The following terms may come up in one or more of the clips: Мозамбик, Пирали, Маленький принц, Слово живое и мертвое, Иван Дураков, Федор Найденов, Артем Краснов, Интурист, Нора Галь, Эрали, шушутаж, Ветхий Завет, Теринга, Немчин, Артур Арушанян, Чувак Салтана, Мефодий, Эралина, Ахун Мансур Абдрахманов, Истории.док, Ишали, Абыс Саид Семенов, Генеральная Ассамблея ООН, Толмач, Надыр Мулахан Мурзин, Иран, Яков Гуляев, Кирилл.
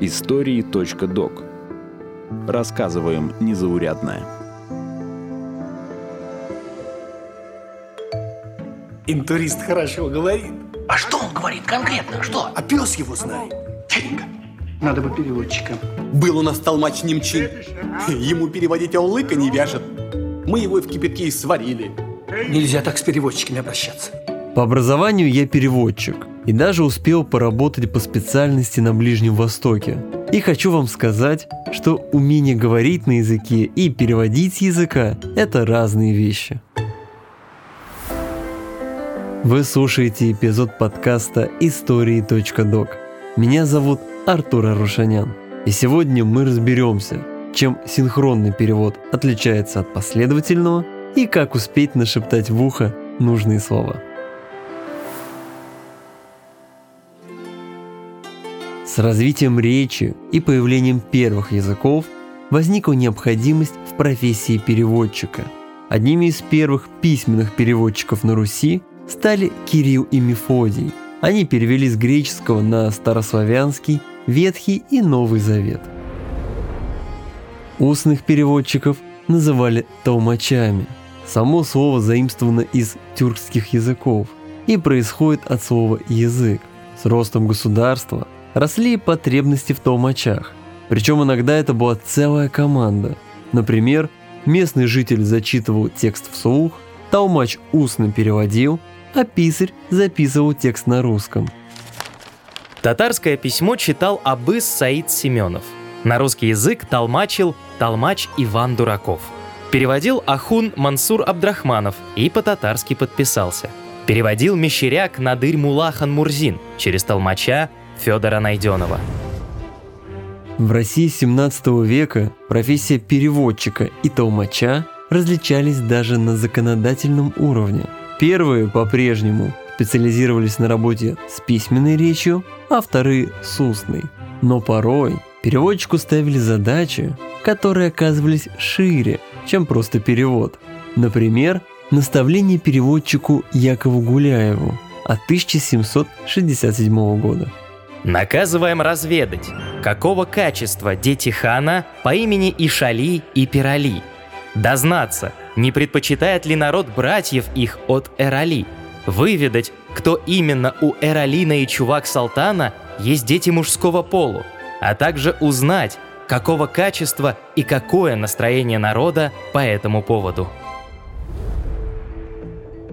Истории.док. Рассказываем незаурядное. Интурист хорошо говорит. А что он говорит конкретно? Что? А пес его знает. Теринга. Надо бы переводчика. Был у нас толмач Немчин. Ему переводить, а он лыка не вяжет. Мы его в кипятке и сварили. Нельзя так с переводчиками обращаться. По образованию я переводчик. И даже успел поработать по специальности на Ближнем Востоке. И хочу вам сказать, что умение говорить на языке и переводить с языка – это разные вещи. Вы слушаете эпизод подкаста «Истории.док». Меня зовут Артур Арушанян. И сегодня мы разберемся, чем синхронный перевод отличается от последовательного и как успеть нашептать в ухо нужные слова. С развитием речи и появлением первых языков возникла необходимость в профессии переводчика. Одними из первых письменных переводчиков на Руси стали Кирилл и Мефодий. Они перевели с греческого на старославянский Ветхий и Новый Завет. Устных переводчиков называли толмачами. Само слово заимствовано из тюркских языков и происходит от слова «язык». С ростом государства росли потребности в толмачах. Причем иногда это была целая команда. Например, местный житель зачитывал текст вслух, толмач устно переводил, а писарь записывал текст на русском. Татарское письмо читал Абыс Саид Семенов. На русский язык толмачил толмач Иван Дураков. Переводил Ахун Мансур Абдрахманов и по-татарски подписался. Переводил мещеряк Надыр Мулахан Мурзин через толмача Федора Найденова. В России 17 века профессия переводчика и толмача различались даже на законодательном уровне. Первые по-прежнему специализировались на работе с письменной речью, а вторые с устной. Но порой переводчику ставили задачи, которые оказывались шире, чем просто перевод. Например, наставление переводчику Якову Гуляеву от 1767 года. Наказываем разведать, какого качества дети хана по имени Ишали и Пирали. Дознаться, не предпочитает ли народ братьев их от Эрали. Выведать, кто именно у Эралина и Чувак Салтана есть дети мужского полу. А также узнать, какого качества и какое настроение народа по этому поводу.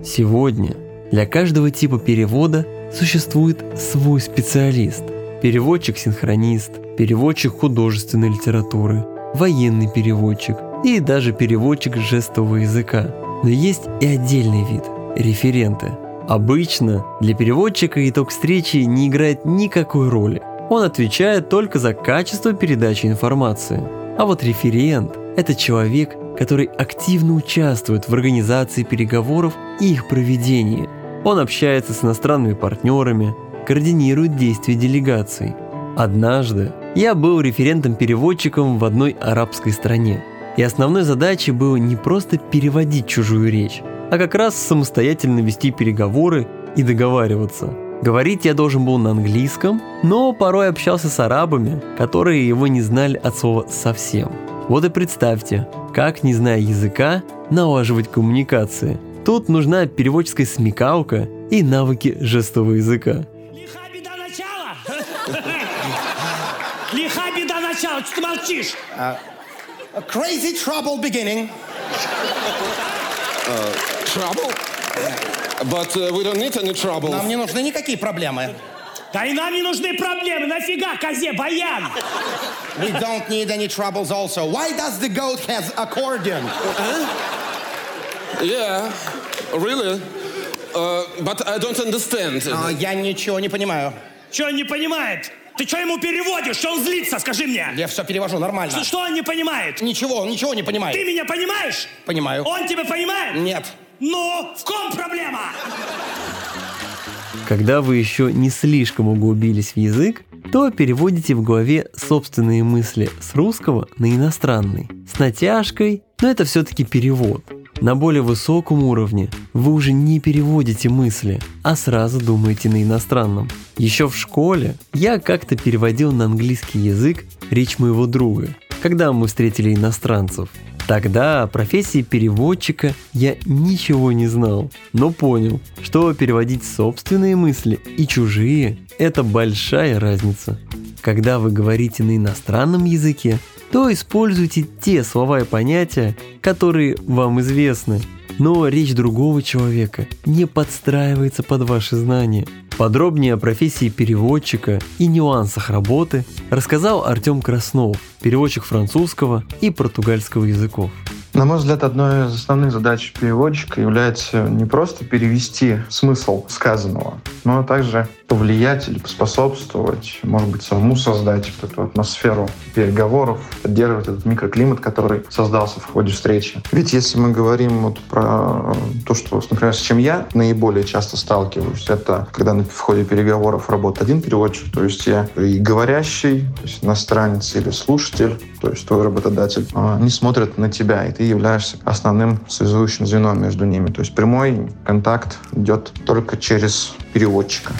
Сегодня для каждого типа перевода существует свой специалист – переводчик-синхронист, переводчик художественной литературы, военный переводчик и даже переводчик жестового языка. Но есть и отдельный вид – референты. Обычно для переводчика итог встречи не играет никакой роли. Он отвечает только за качество передачи информации. А вот референт – это человек, который активно участвует в организации переговоров и их проведении. Он общается с иностранными партнерами, координирует действия делегаций. Однажды я был референтом-переводчиком в одной арабской стране. И основной задачей было не просто переводить чужую речь, а как раз самостоятельно вести переговоры и договариваться. Говорить я должен был на английском, но порой общался с арабами, которые его не знали от слова совсем. Вот и представьте, как, не зная языка, налаживать коммуникации. Тут нужна переводческая смекалка и навыки жестового языка. Лиха беда начала! Лиха беда начала! Что ты молчишь? Crazy trouble beginning. Trouble? But we don't need any trouble. Нам не нужны никакие проблемы. Да и нам не нужны проблемы! Нафига, козе, баян! We don't need any troubles also. Why does the goat have accordion? Yeah, really? But I don't understand. Я ничего не понимаю. Чего он не понимает? Ты что ему переводишь? Что он злится? Скажи мне. Я все перевожу нормально. Что он не понимает? Ничего, он ничего не понимает. Ты меня понимаешь? Понимаю. Он тебя понимает? Нет. Ну, в ком проблема? Когда вы еще не слишком углубились в язык, то переводите в голове собственные мысли с русского на иностранный. С натяжкой, но это все-таки перевод. На более высоком уровне вы уже не переводите мысли, а сразу думаете на иностранном. Еще в школе я как-то переводил на английский язык речь моего друга, когда мы встретили иностранцев. Тогда о профессии переводчика я ничего не знал, но понял, что переводить собственные мысли и чужие – это большая разница. Когда вы говорите на иностранном языке, то используйте те слова и понятия, которые вам известны, но речь другого человека не подстраивается под ваши знания. Подробнее о профессии переводчика и нюансах работы рассказал Артем Краснов, переводчик французского и португальского языков. На мой взгляд, одной из основных задач переводчика является не просто перевести смысл сказанного, но также повлиять или поспособствовать, может быть, самому создать вот эту атмосферу переговоров, поддерживать этот микроклимат, который создался в ходе встречи. Ведь если мы говорим вот про то, что, например, с чем я наиболее часто сталкиваюсь, это когда в ходе переговоров работает один переводчик, то есть я и говорящий, то есть иностранец или слушатель, то есть твой работодатель, они смотрят на тебя, и ты являешься основным связующим звеном между ними. То есть прямой контакт идет только через переводчика.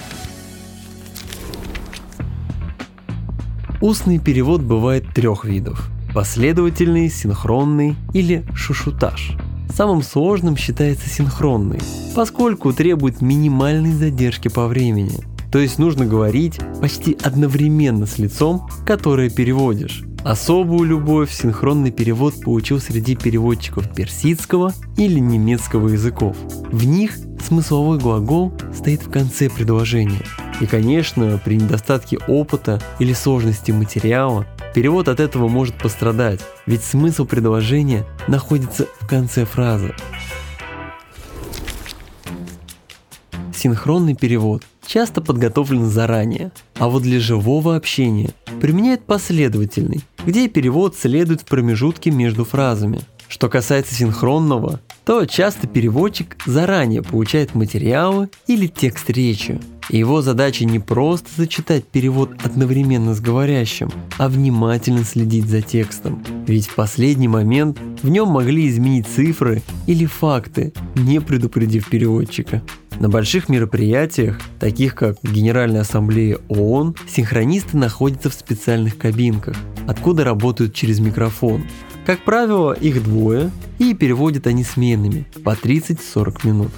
Устный перевод бывает трех видов: последовательный, синхронный или шушутаж. Самым сложным считается синхронный, поскольку требует минимальной задержки по времени. То есть нужно говорить почти одновременно с лицом, которое переводишь. Особую любовь синхронный перевод получил среди переводчиков персидского или немецкого языков. В них смысловой глагол стоит в конце предложения. И, конечно, при недостатке опыта или сложности материала перевод от этого может пострадать, ведь смысл предложения находится в конце фразы. Синхронный перевод часто подготовлен заранее, а вот для живого общения применяют последовательный, где перевод следует в промежутке между фразами. Что касается синхронного, то часто переводчик заранее получает материалы или текст речи. И его задача не просто зачитать перевод одновременно с говорящим, а внимательно следить за текстом. Ведь в последний момент в нем могли изменить цифры или факты, не предупредив переводчика. На больших мероприятиях, таких как Генеральная Ассамблея ООН, синхронисты находятся в специальных кабинках, откуда работают через микрофон. Как правило, их двое, и переводят они сменами по 30-40 минут.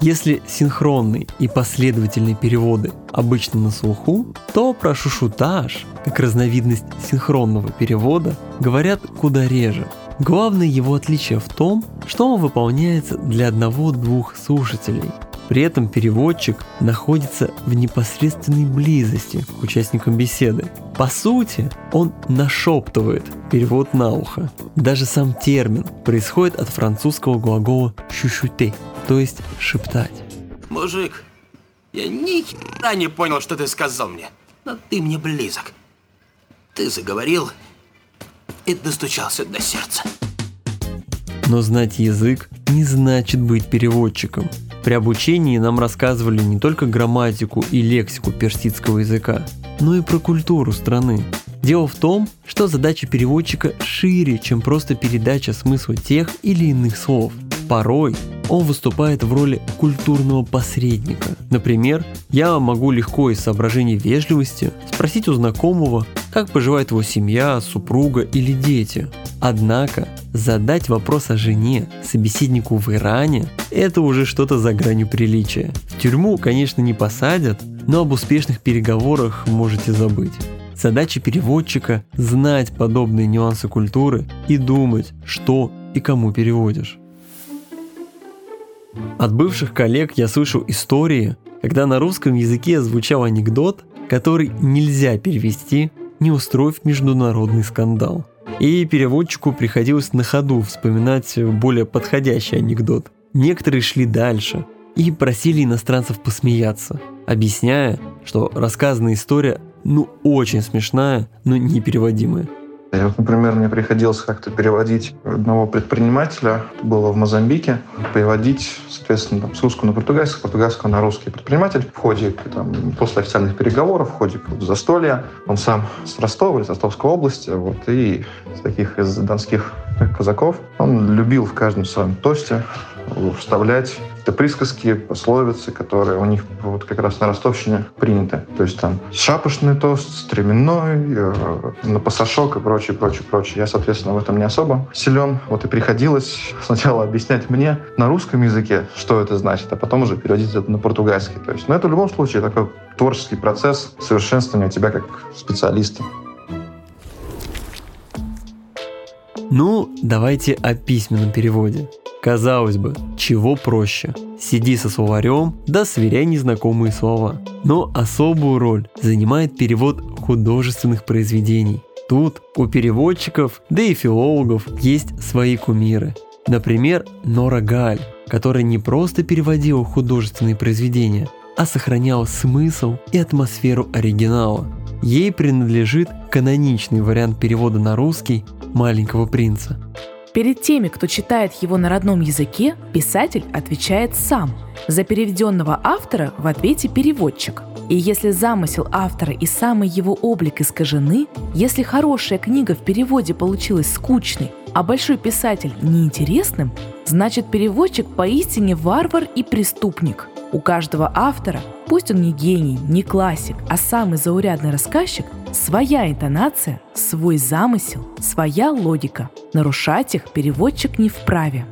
Если синхронные и последовательные переводы обычно на слуху, то про шушутаж, как разновидность синхронного перевода, говорят куда реже. Главное его отличие в том, что он выполняется для одного-двух слушателей. При этом переводчик находится в непосредственной близости к участникам беседы. По сути, он нашептывает перевод на ухо. Даже сам термин происходит от французского глагола «шушуте», то есть «шептать». Мужик, я ни хера не понял, что ты сказал мне, но ты мне близок. Ты заговорил и достучался до сердца. Но знать язык не значит быть переводчиком. При обучении нам рассказывали не только грамматику и лексику персидского языка, но и про культуру страны. Дело в том, что задача переводчика шире, чем просто передача смысла тех или иных слов. Порой он выступает в роли культурного посредника. Например, я могу легко из соображений вежливости спросить у знакомого, как поживает его семья, супруга или дети. Однако задать вопрос о жене собеседнику в Иране – это уже что-то за гранью приличия. В тюрьму, конечно, не посадят, но об успешных переговорах можете забыть. Задача переводчика – знать подобные нюансы культуры и думать, что и кому переводишь. От бывших коллег я слышал истории, когда на русском языке звучал анекдот, который нельзя перевести, не устроив международный скандал. И переводчику приходилось на ходу вспоминать более подходящий анекдот. Некоторые шли дальше и просили иностранцев посмеяться, объясняя, что рассказанная история очень смешная, но непереводимая. И вот, например, мне приходилось как-то переводить одного предпринимателя, это было в Мозамбике, переводить, соответственно, там, с русского на португальский, с португальского на русский. Предприниматель в ходе, там, после официальных переговоров, в ходе застолья, он сам с Ростова, из Ростовской области, вот, и из таких, из донских казаков, он любил в каждом своем тосте вставлять присказки, пословицы, которые у них вот как раз на ростовщине приняты. То есть там шапошный тост, стременной, на пасашок и прочее. Я, соответственно, в этом не особо силен. Вот и приходилось сначала объяснять мне на русском языке, что это значит, а потом уже переводить это на португальский. То есть, но это в любом случае такой творческий процесс совершенствования тебя как специалиста. Ну, давайте о письменном переводе. Казалось бы, чего проще? Сиди со словарем, да сверяй незнакомые слова. Но особую роль занимает перевод художественных произведений. Тут у переводчиков, да и филологов есть свои кумиры. Например, Нора Галь, которая не просто переводила художественные произведения, а сохраняла смысл и атмосферу оригинала. Ей принадлежит каноничный вариант перевода на русский «Маленького принца». Перед теми, кто читает его на родном языке, писатель отвечает сам. За переведенного автора в ответе переводчик. И если замысел автора и самый его облик искажены, если хорошая книга в переводе получилась скучной, а большой писатель неинтересным, значит переводчик поистине варвар и преступник. У каждого автора, пусть он не гений, не классик, а самый заурядный рассказчик, своя интонация, свой замысел, своя логика. Нарушать их переводчик не вправе.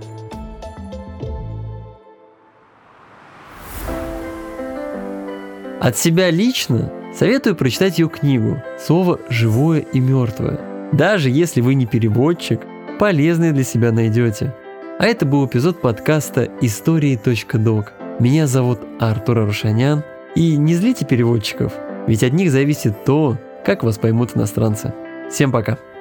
От себя лично советую прочитать ее книгу «Слово живое и мертвое». Даже если вы не переводчик, полезное для себя найдете. А это был эпизод подкаста «Истории.док». Меня зовут Артур Арушанян. И не злите переводчиков, ведь от них зависит то, как вас поймут иностранцы. Всем пока!